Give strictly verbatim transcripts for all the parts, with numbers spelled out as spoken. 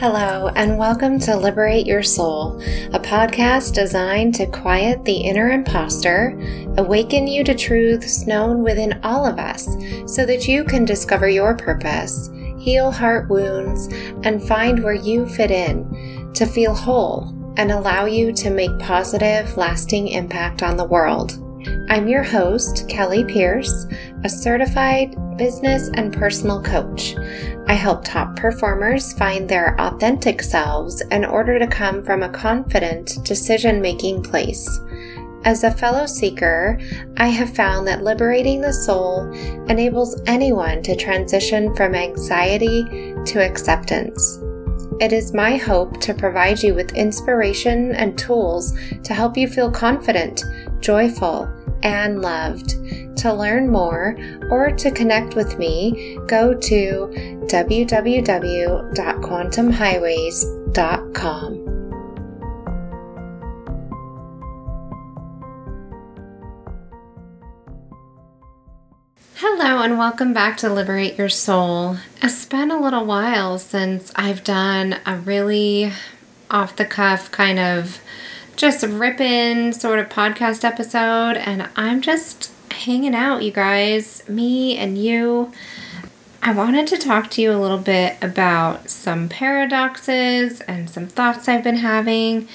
Hello, and welcome to Liberate Your Soul, a podcast designed to quiet the inner imposter, awaken you to truths known within all of us so that you can discover your purpose, heal heart wounds, and find where you fit in to feel whole and allow you to make positive, lasting impact on the world. I'm your host, Kelly Pierce, a certified business and personal coach. I help top performers find their authentic selves in order to come from a confident decision-making place. As a fellow seeker, I have found that liberating the soul enables anyone to transition from anxiety to acceptance. It is my hope to provide you with inspiration and tools to help you feel confident, joyful, and loved. To learn more or to connect with me, go to w w w dot quantum highways dot com. Hello and welcome back to Liberate Your Soul. It's been a little while since I've done a really off-the-cuff kind of just ripping sort of podcast episode, and I'm just hanging out, you guys, me and you. I wanted to talk to you a little bit about some paradoxes and some thoughts I've been having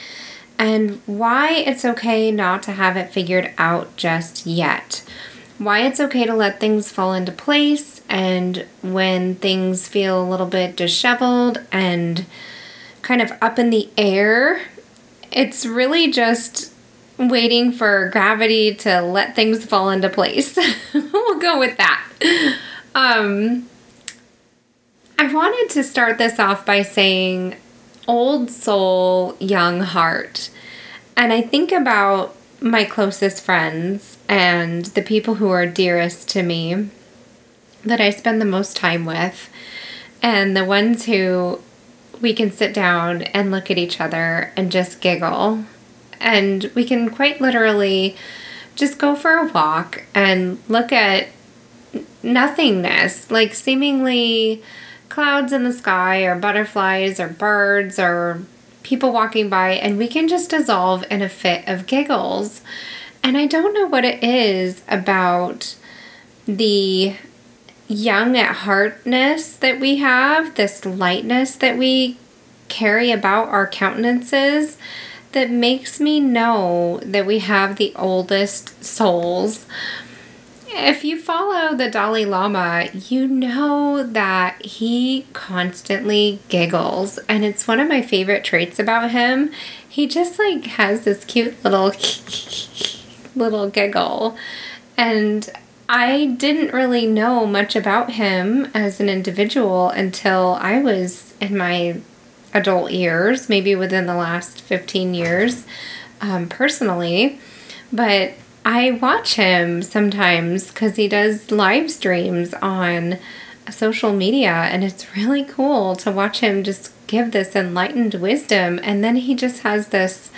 and why it's okay not to have it figured out just yet. Why it's okay to let things fall into place, and when things feel a little bit disheveled and kind of up in the air, it's really just waiting for gravity to let things fall into place. We'll go with that. Um, I wanted to start this off by saying, old soul, young heart. And I think about my closest friends and the people who are dearest to me that I spend the most time with, and the ones who we can sit down and look at each other and just giggle. And we can quite literally just go for a walk and look at nothingness, like seemingly clouds in the sky or butterflies or birds or people walking by, and we can just dissolve in a fit of giggles. And I don't know what it is about the young at heartness that we have, this lightness that we carry about our countenances, that makes me know that we have the oldest souls. If you follow the Dalai Lama, you know that he constantly giggles, and it's one of my favorite traits about him. He just like has this cute little little giggle, and I didn't really know much about him as an individual until I was in my adult years, maybe within the last fifteen years, um, personally. But I watch him sometimes because he does live streams on social media, and it's really cool to watch him just give this enlightened wisdom. And then he just has this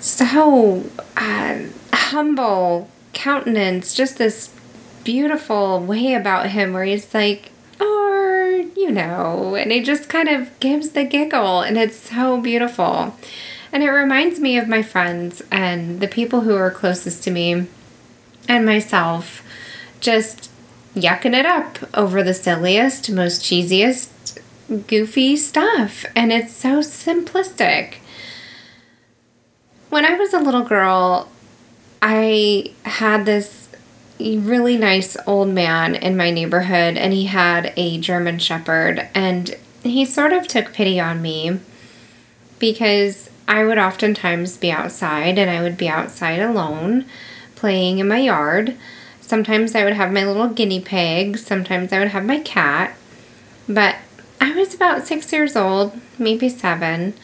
so uh, humble countenance, just this beautiful way about him where he's like, or, you know, and he just kind of gives the giggle, and it's so beautiful. And it reminds me of my friends and the people who are closest to me and myself just yucking it up over the silliest, most cheesiest, goofy stuff. And it's so simplistic. When I was a little girl, I had this really nice old man in my neighborhood, and he had a German Shepherd, and he sort of took pity on me because I would oftentimes be outside, and I would be outside alone playing in my yard. Sometimes I would have my little guinea pig. Sometimes I would have my cat. But I was about six years old, maybe seven,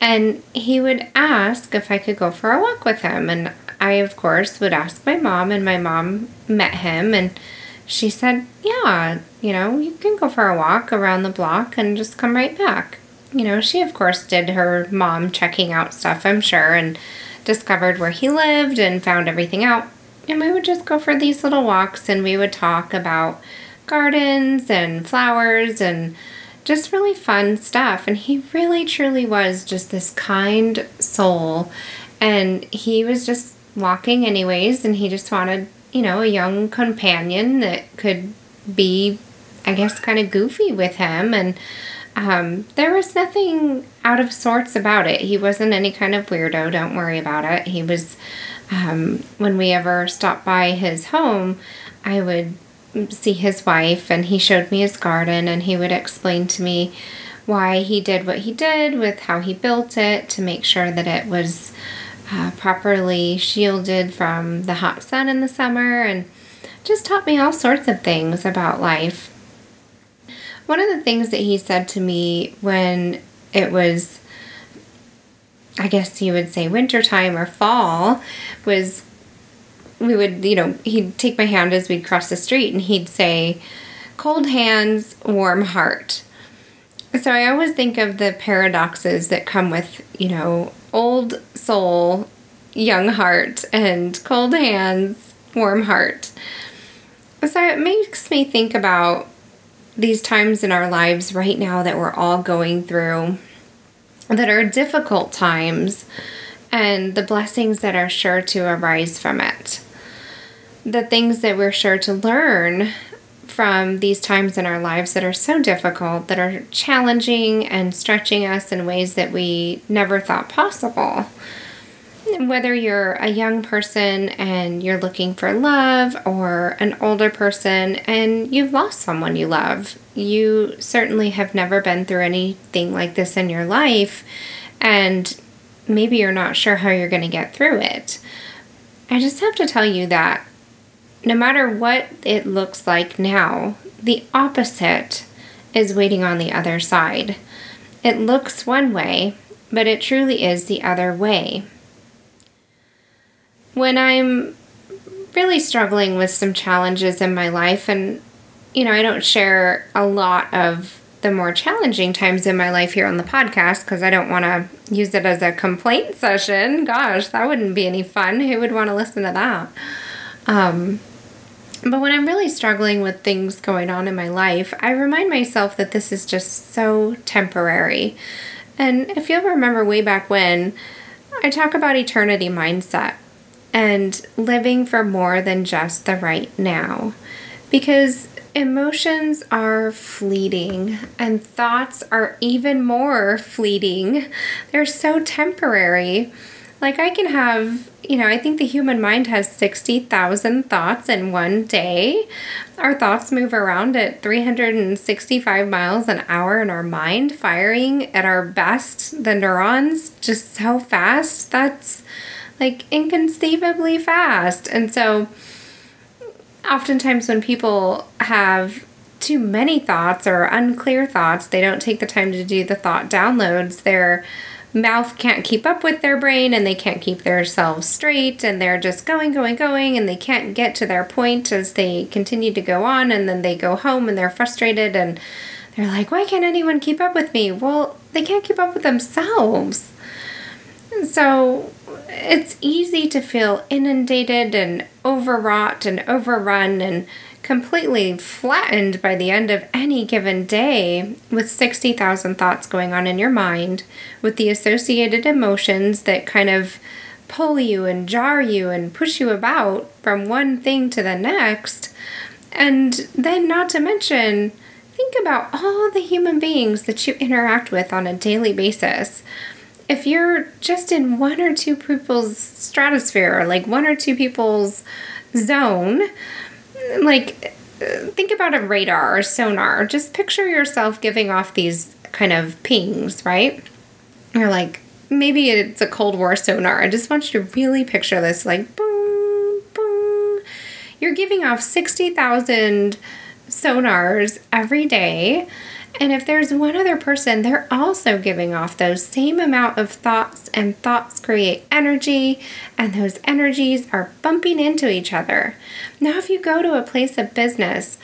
and he would ask if I could go for a walk with him. And I, of course, would ask my mom, and my mom met him, and she said, yeah, you know, you can go for a walk around the block and just come right back. You know, she, of course, did her mom checking out stuff, I'm sure, and discovered where he lived and found everything out. And we would just go for these little walks, and we would talk about gardens and flowers and just really fun stuff. And he really, truly was just this kind soul. And he was just walking anyways, and he just wanted, you know, a young companion that could be, I guess, kind of goofy with him. And um, there was nothing out of sorts about it. He wasn't any kind of weirdo. Don't worry about it. He was, um, when we ever stopped by his home, I would see his wife, and he showed me his garden, and he would explain to me why he did what he did with how he built it to make sure that it was uh, properly shielded from the hot sun in the summer, and just taught me all sorts of things about life. One of the things that he said to me when it was, I guess you would say wintertime or fall, was we would, you know, he'd take my hand as we'd cross the street, and he'd say, "Cold hands, warm heart." So I always think of the paradoxes that come with, you know, old soul, young heart, and cold hands, warm heart. So it makes me think about these times in our lives right now that we're all going through that are difficult times, and the blessings that are sure to arise from it. The things that we're sure to learn from these times in our lives that are so difficult, that are challenging and stretching us in ways that we never thought possible. Whether you're a young person and you're looking for love, or an older person and you've lost someone you love, you certainly have never been through anything like this in your life, and maybe you're not sure how you're going to get through it. I just have to tell you that no matter what it looks like now, the opposite is waiting on the other side. It looks one way, but it truly is the other way. When I'm really struggling with some challenges in my life, and, you know, I don't share a lot of the more challenging times in my life here on the podcast because I don't want to use it as a complaint session. Gosh, that wouldn't be any fun. Who would want to listen to that? Um... But when I'm really struggling with things going on in my life, I remind myself that this is just so temporary. And if you'll remember way back when, I talk about eternity mindset and living for more than just the right now. Because emotions are fleeting, and thoughts are even more fleeting. They're so temporary. Like, I can have, you know, I think the human mind has sixty thousand thoughts in one day. Our thoughts move around at three hundred sixty-five miles an hour in our mind, firing at our best, the neurons, just so fast. That's, like, inconceivably fast. And so, oftentimes when people have too many thoughts or unclear thoughts, they don't take the time to do the thought downloads. They're mouth can't keep up with their brain, and they can't keep themselves straight, and they're just going, going, going, and they can't get to their point as they continue to go on, and then they go home and they're frustrated, and they're like, why can't anyone keep up with me? Well, they can't keep up with themselves. And so it's easy to feel inundated and overwrought and overrun and completely flattened by the end of any given day with sixty thousand thoughts going on in your mind, with the associated emotions that kind of pull you and jar you and push you about from one thing to the next. And then, not to mention, think about all the human beings that you interact with on a daily basis. If you're just in one or two people's stratosphere, or like one or two people's zone, like, think about a radar or sonar. Just picture yourself giving off these kind of pings, right? Or like, maybe it's a Cold War sonar. I just want you to really picture this, like, boom, boom. You're giving off sixty thousand sonars every day. And if there's one other person, they're also giving off those same amount of thoughts, and thoughts create energy, and those energies are bumping into each other. Now, if you go to a place of business,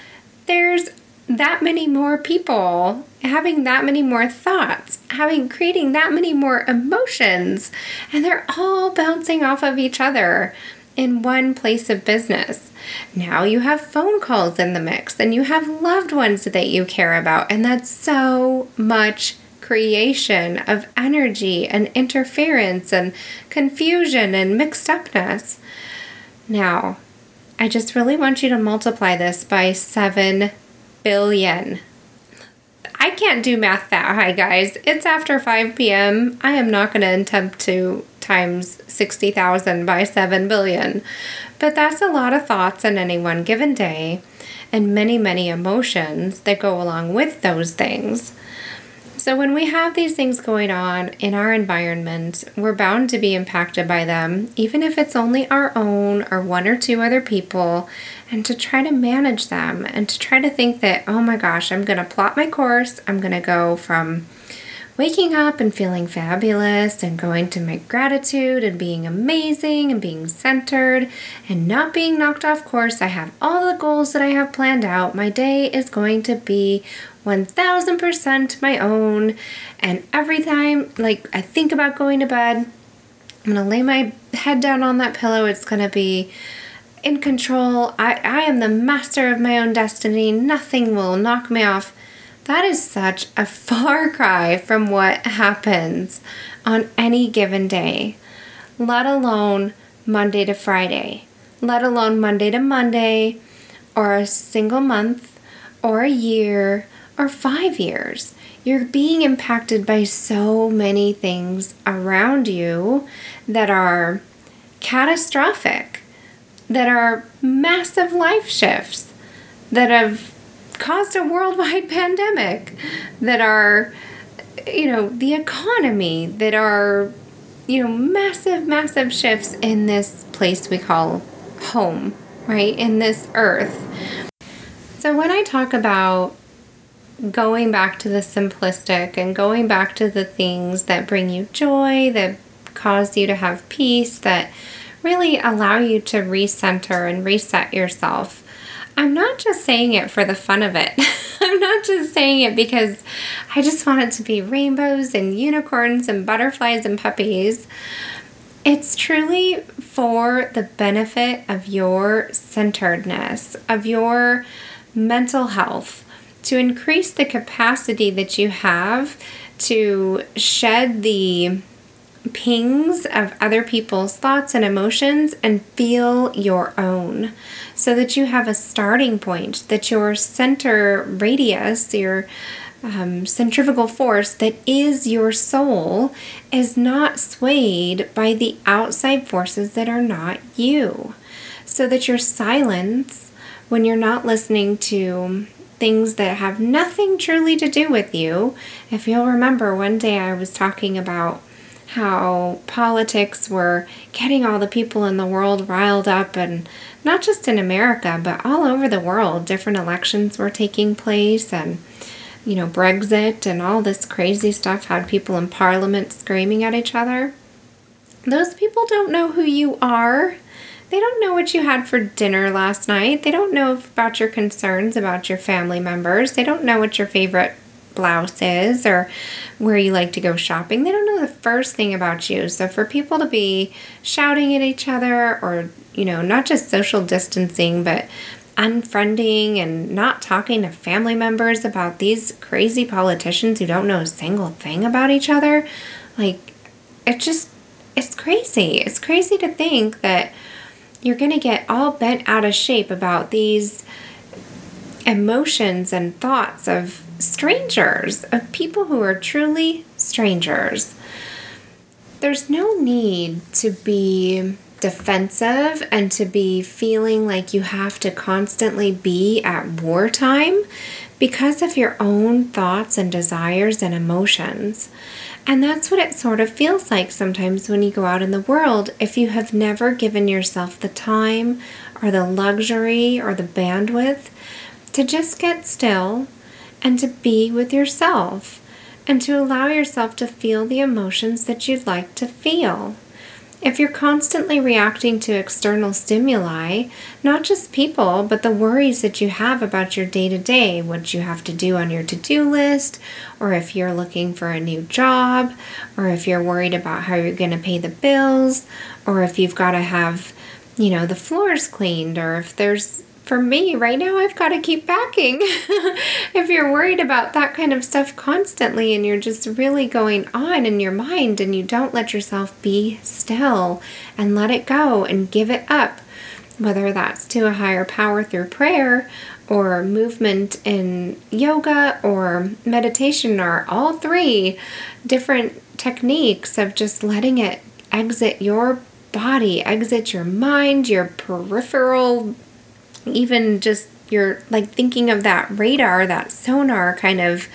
there's that many more people having that many more thoughts, having creating that many more emotions, and they're all bouncing off of each other. in one place of business. Now you have phone calls in the mix, and you have loved ones that you care about, and that's so much creation of energy and interference and confusion and mixed upness. Now, I just really want you to multiply this by seven billion. I can't do math that high, guys. It's after five p.m. I am not going to attempt to times sixty thousand by seven billion. But that's a lot of thoughts on any one given day, and many, many emotions that go along with those things. So when we have these things going on in our environment, we're bound to be impacted by them, even if it's only our own or one or two other people, and to try to manage them and to try to think that, oh my gosh, I'm going to plot my course. I'm going to go from waking up and feeling fabulous and going to my gratitude and being amazing and being centered and not being knocked off course. I have all the goals that I have planned out. My day is going to be one thousand percent my own. And every time, like, I think about going to bed, I'm going to lay my head down on that pillow. It's going to be in control. I, I am the master of my own destiny. Nothing will knock me off. That is such a far cry from what happens on any given day, let alone Monday to Friday, let alone Monday to Monday, or a single month, or a year, or five years. You're being impacted by so many things around you that are catastrophic, that are massive life shifts, that have caused a worldwide pandemic, that are, you know, the economy, that are, you know, massive, massive shifts in this place we call home, right? In this earth. So when I talk about going back to the simplistic and going back to the things that bring you joy, that cause you to have peace, that really allow you to recenter and reset yourself, I'm not just saying it for the fun of it. I'm not just saying it because I just want it to be rainbows and unicorns and butterflies and puppies. It's truly for the benefit of your centeredness, of your mental health, to increase the capacity that you have to shed the pings of other people's thoughts and emotions and feel your own, so that you have a starting point, that your center radius, your um, centrifugal force that is your soul, is not swayed by the outside forces that are not you, so that your silence, when you're not listening to things that have nothing truly to do with you. If you'll remember, one day I was talking about how politics were getting all the people in the world riled up, and not just in America, but all over the world. Different elections were taking place, and, you know, Brexit and all this crazy stuff had people in Parliament screaming at each other. Those people don't know who you are. They don't know what you had for dinner last night. They don't know about your concerns about your family members. They don't know what your favorite blouse is or where you like to go shopping. They don't know the first thing about you. So for people to be shouting at each other, or, you know, not just social distancing, but unfriending and not talking to family members about these crazy politicians who don't know a single thing about each other, like, it just, it's crazy. It's crazy to think that you're going to get all bent out of shape about these emotions and thoughts of strangers, of people who are truly strangers. There's no need to be defensive and to be feeling like you have to constantly be at wartime because of your own thoughts and desires and emotions. And that's what it sort of feels like sometimes when you go out in the world, if you have never given yourself the time or the luxury or the bandwidth to just get still and to be with yourself, and to allow yourself to feel the emotions that you'd like to feel. If you're constantly reacting to external stimuli, not just people, but the worries that you have about your day-to-day, what you have to do on your to-do list, or if you're looking for a new job, or if you're worried about how you're going to pay the bills, or if you've got to have you know, the floor's cleaned, or if there's, for me right now, I've got to keep packing. If you're worried about that kind of stuff constantly and you're just really going on in your mind and you don't let yourself be still and let it go and give it up, whether that's to a higher power through prayer or movement in yoga or meditation or all three different techniques of just letting it exit your body, exit your mind, your peripheral, even just your, like, thinking of that radar, that sonar kind of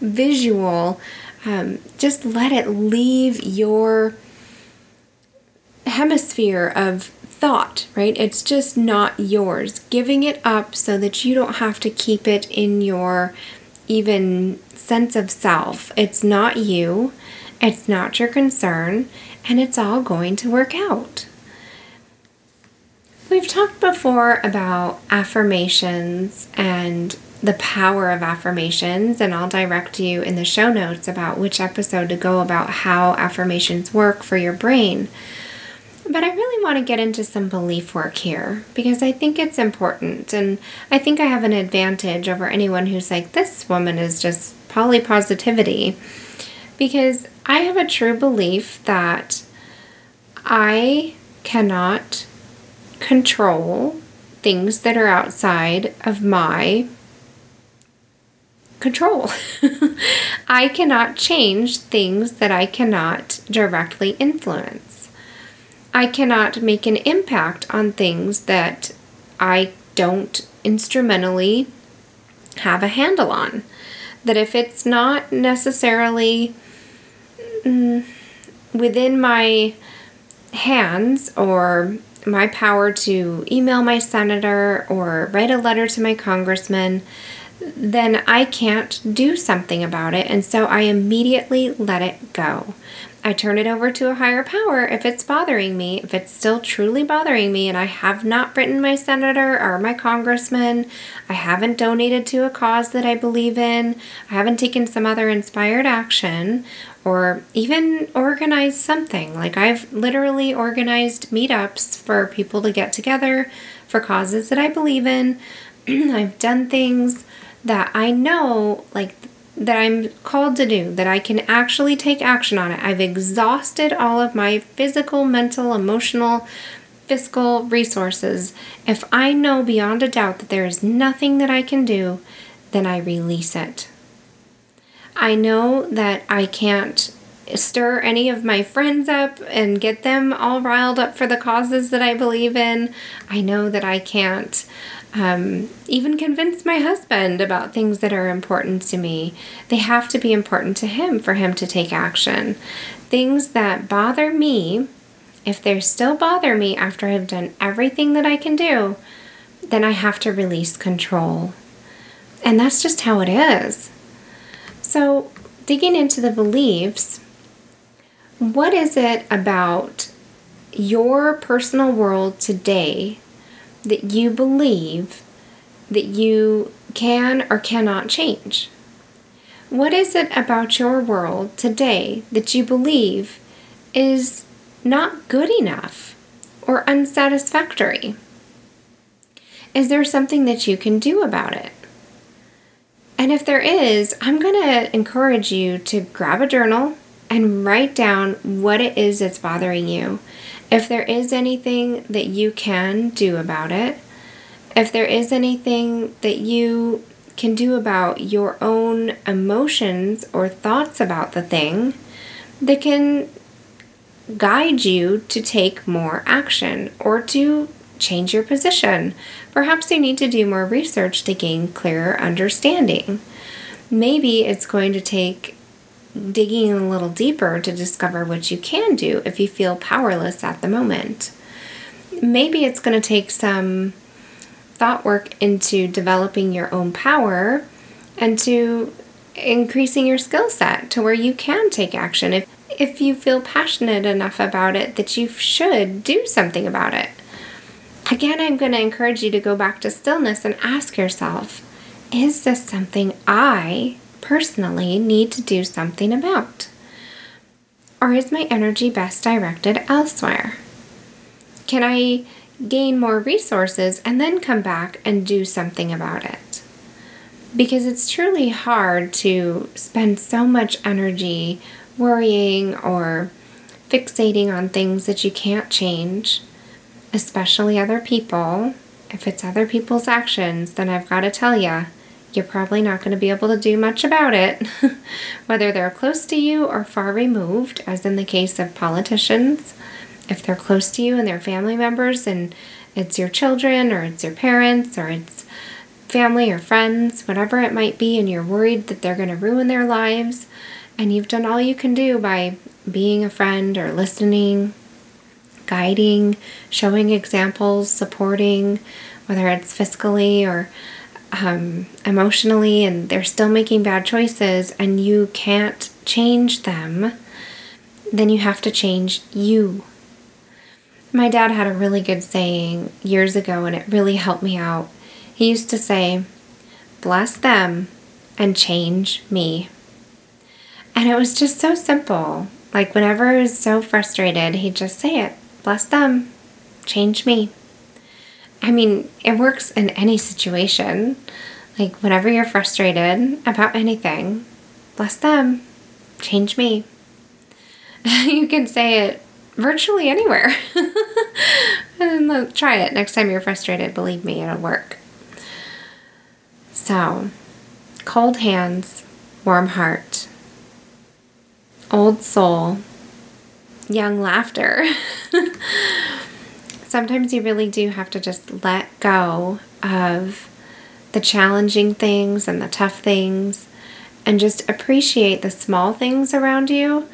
visual, um, just let it leave your hemisphere of thought, right? It's just not yours. Giving it up so that you don't have to keep it in your even sense of self. It's not you. It's not your concern. And it's all going to work out. We've talked before about affirmations and the power of affirmations, and I'll direct you in the show notes about which episode to go about how affirmations work for your brain. But I really want to get into some belief work here because I think it's important, and I think I have an advantage over anyone who's like, this woman is just polypositivity, because I have a true belief that I cannot control things that are outside of my control. I cannot change things that I cannot directly influence. I cannot make an impact on things that I don't instrumentally have a handle on. That if it's not necessarily within my hands or my power to email my senator or write a letter to my congressman, then I can't do something about it. And so I immediately let it go. I turn it over to a higher power if it's bothering me, if it's still truly bothering me and I have not written my senator or my congressman, I haven't donated to a cause that I believe in, I haven't taken some other inspired action, or even organized something. Like, I've literally organized meetups for people to get together for causes that I believe in. I've done things that I know, like, that I'm called to do, that I can actually take action on it. I've exhausted all of my physical, mental, emotional, fiscal resources. If I know beyond a doubt that there is nothing that I can do, then I release it. I know that I can't stir any of my friends up and get them all riled up for the causes that I believe in. I know that I can't Um, even convince my husband about things that are important to me. They have to be important to him for him to take action. Things that bother me, if they still bother me after I've done everything that I can do, then I have to release control. And that's just how it is. So, digging into the beliefs, what is it about your personal world today that you believe that you can or cannot change? What is it about your world today that you believe is not good enough or unsatisfactory? Is there something that you can do about it? And if there is, I'm going to encourage you to grab a journal and write down what it is that's bothering you. If there is anything that you can do about it, if there is anything that you can do about your own emotions or thoughts about the thing that can guide you to take more action or to change your position. Perhaps you need to do more research to gain clearer understanding. Maybe it's going to take digging a little deeper to discover what you can do if you feel powerless at the moment. Maybe it's going to take some thought work into developing your own power and to increasing your skill set to where you can take action if, if you feel passionate enough about it that you should do something about it. Again, I'm going to encourage you to go back to stillness and ask yourself, is this something I personally need to do something about? Or is my energy best directed elsewhere? Can I gain more resources, and then come back and do something about it. Because it's truly hard to spend so much energy worrying or fixating on things that you can't change, especially other people. If it's other people's actions, then I've got to tell you, you're probably not going to be able to do much about it, whether they're close to you or far removed, as in the case of politicians. If they're close to you and they're family members, and it's your children or it's your parents or it's family or friends, whatever it might be, and you're worried that they're going to ruin their lives, and you've done all you can do by being a friend or listening, guiding, showing examples, supporting, whether it's fiscally or um, emotionally, and they're still making bad choices and you can't change them, then you have to change you. My dad had a really good saying years ago, and it really helped me out. He used to say, "Bless them and change me." And it was just so simple. Like, whenever I was so frustrated, he'd just say it. Bless them. Change me. I mean, it works in any situation. Like, whenever you're frustrated about anything, bless them. Change me. You can say it virtually anywhere. And try it. Next time you're frustrated, believe me, it'll work. So, cold hands, warm heart. Old soul, young laughter. Sometimes you really do have to just let go of the challenging things and the tough things, and just appreciate the small things around you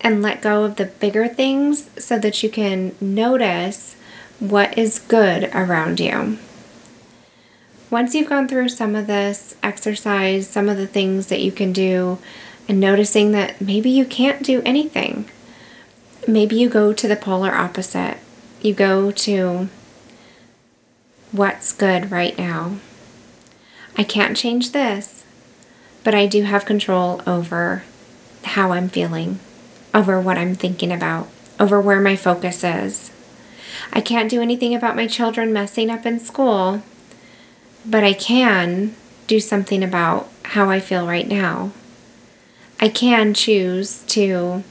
and let go of the bigger things so that you can notice what is good around you. Once you've gone through some of this exercise, some of the things that you can do, and noticing that maybe you can't do anything. Maybe you go to the polar opposite. You go to what's good right now. I can't change this, but I do have control over how I'm feeling, over what I'm thinking about, over where my focus is. I can't do anything about my children messing up in school, but I can do something about how I feel right now. I can choose to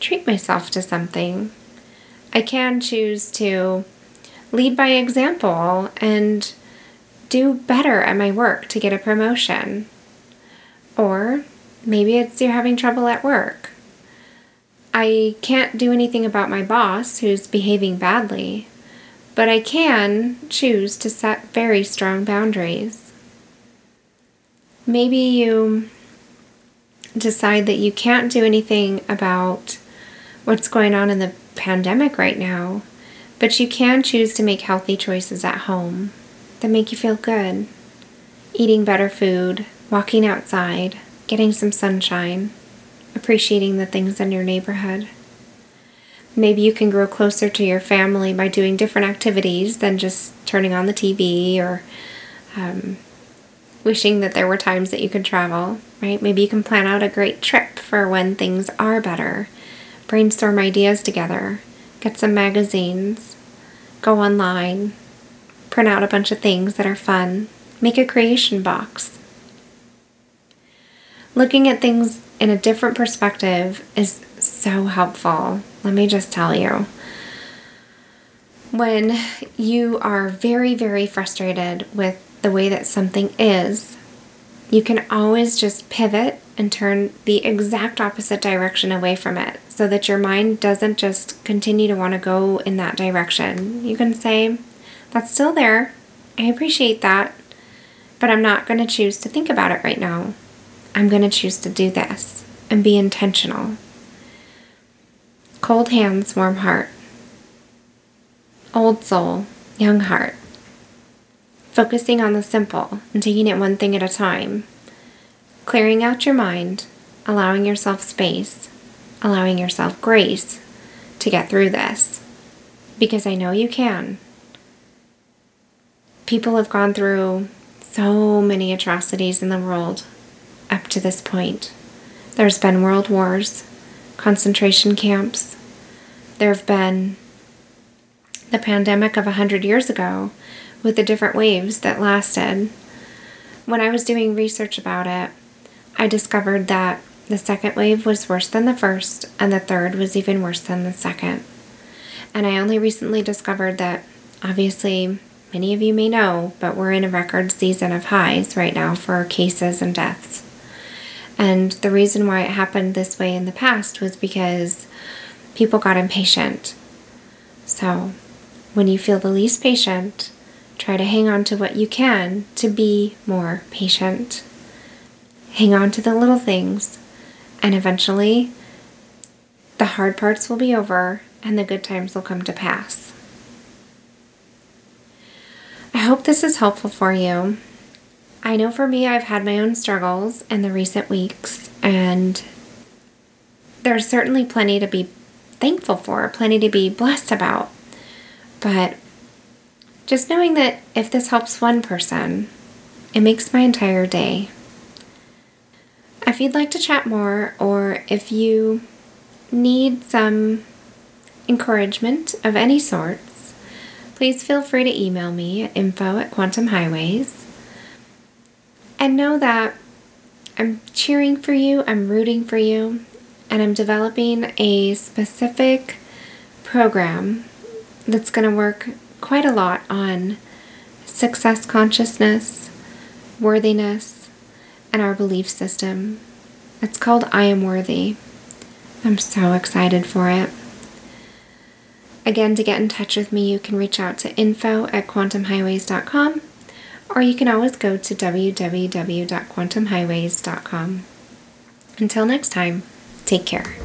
treat myself to something. I can choose to lead by example and do better at my work to get a promotion. Or maybe it's you're having trouble at work. I can't do anything about my boss who's behaving badly, but I can choose to set very strong boundaries. Maybe you decide that you can't do anything about what's going on in the pandemic right now, but you can choose to make healthy choices at home that make you feel good. Eating better food, walking outside, getting some sunshine, appreciating the things in your neighborhood. Maybe you can grow closer to your family by doing different activities than just turning on the T V or um, wishing that there were times that you could travel, right? Maybe you can plan out a great trip for when things are better. Brainstorm ideas together. Get some magazines. Go online. Print out a bunch of things that are fun. Make a creation box. Looking at things in a different perspective is so helpful. Let me just tell you. When you are very, very frustrated with the way that something is, you can always just pivot and turn the exact opposite direction away from it so that your mind doesn't just continue to want to go in that direction. You can say, that's still there. I appreciate that, but I'm not going to choose to think about it right now. I'm going to choose to do this and be intentional. Cold hands, warm heart. Old soul, young heart. Focusing on the simple and taking it one thing at a time. Clearing out your mind, allowing yourself space, allowing yourself grace to get through this. Because I know you can. People have gone through so many atrocities in the world up to this point. There's been world wars, concentration camps. There have been the pandemic of one hundred years ago with the different waves that lasted. When I was doing research about it, I discovered that the second wave was worse than the first, and the third was even worse than the second. And I only recently discovered that, obviously, many of you may know, but we're in a record season of highs right now for cases and deaths. And the reason why it happened this way in the past was because people got impatient. So, when you feel the least patient, try to hang on to what you can to be more patient. Hang on to the little things, and eventually the hard parts will be over and the good times will come to pass. I hope this is helpful for you. I know for me, I've had my own struggles in the recent weeks, and there's certainly plenty to be thankful for, plenty to be blessed about. But just knowing that if this helps one person, it makes my entire day. If you'd like to chat more, or if you need some encouragement of any sorts, please feel free to email me at info at quantum highways. And know that I'm cheering for you, I'm rooting for you, and I'm developing a specific program that's going to work quite a lot on success consciousness, worthiness, and our belief system. It's called I Am Worthy. I'm so excited for it. Again, to get in touch with me, you can reach out to info at quantum highways dot com, or you can always go to w w w dot quantum highways dot com. Until next time, take care.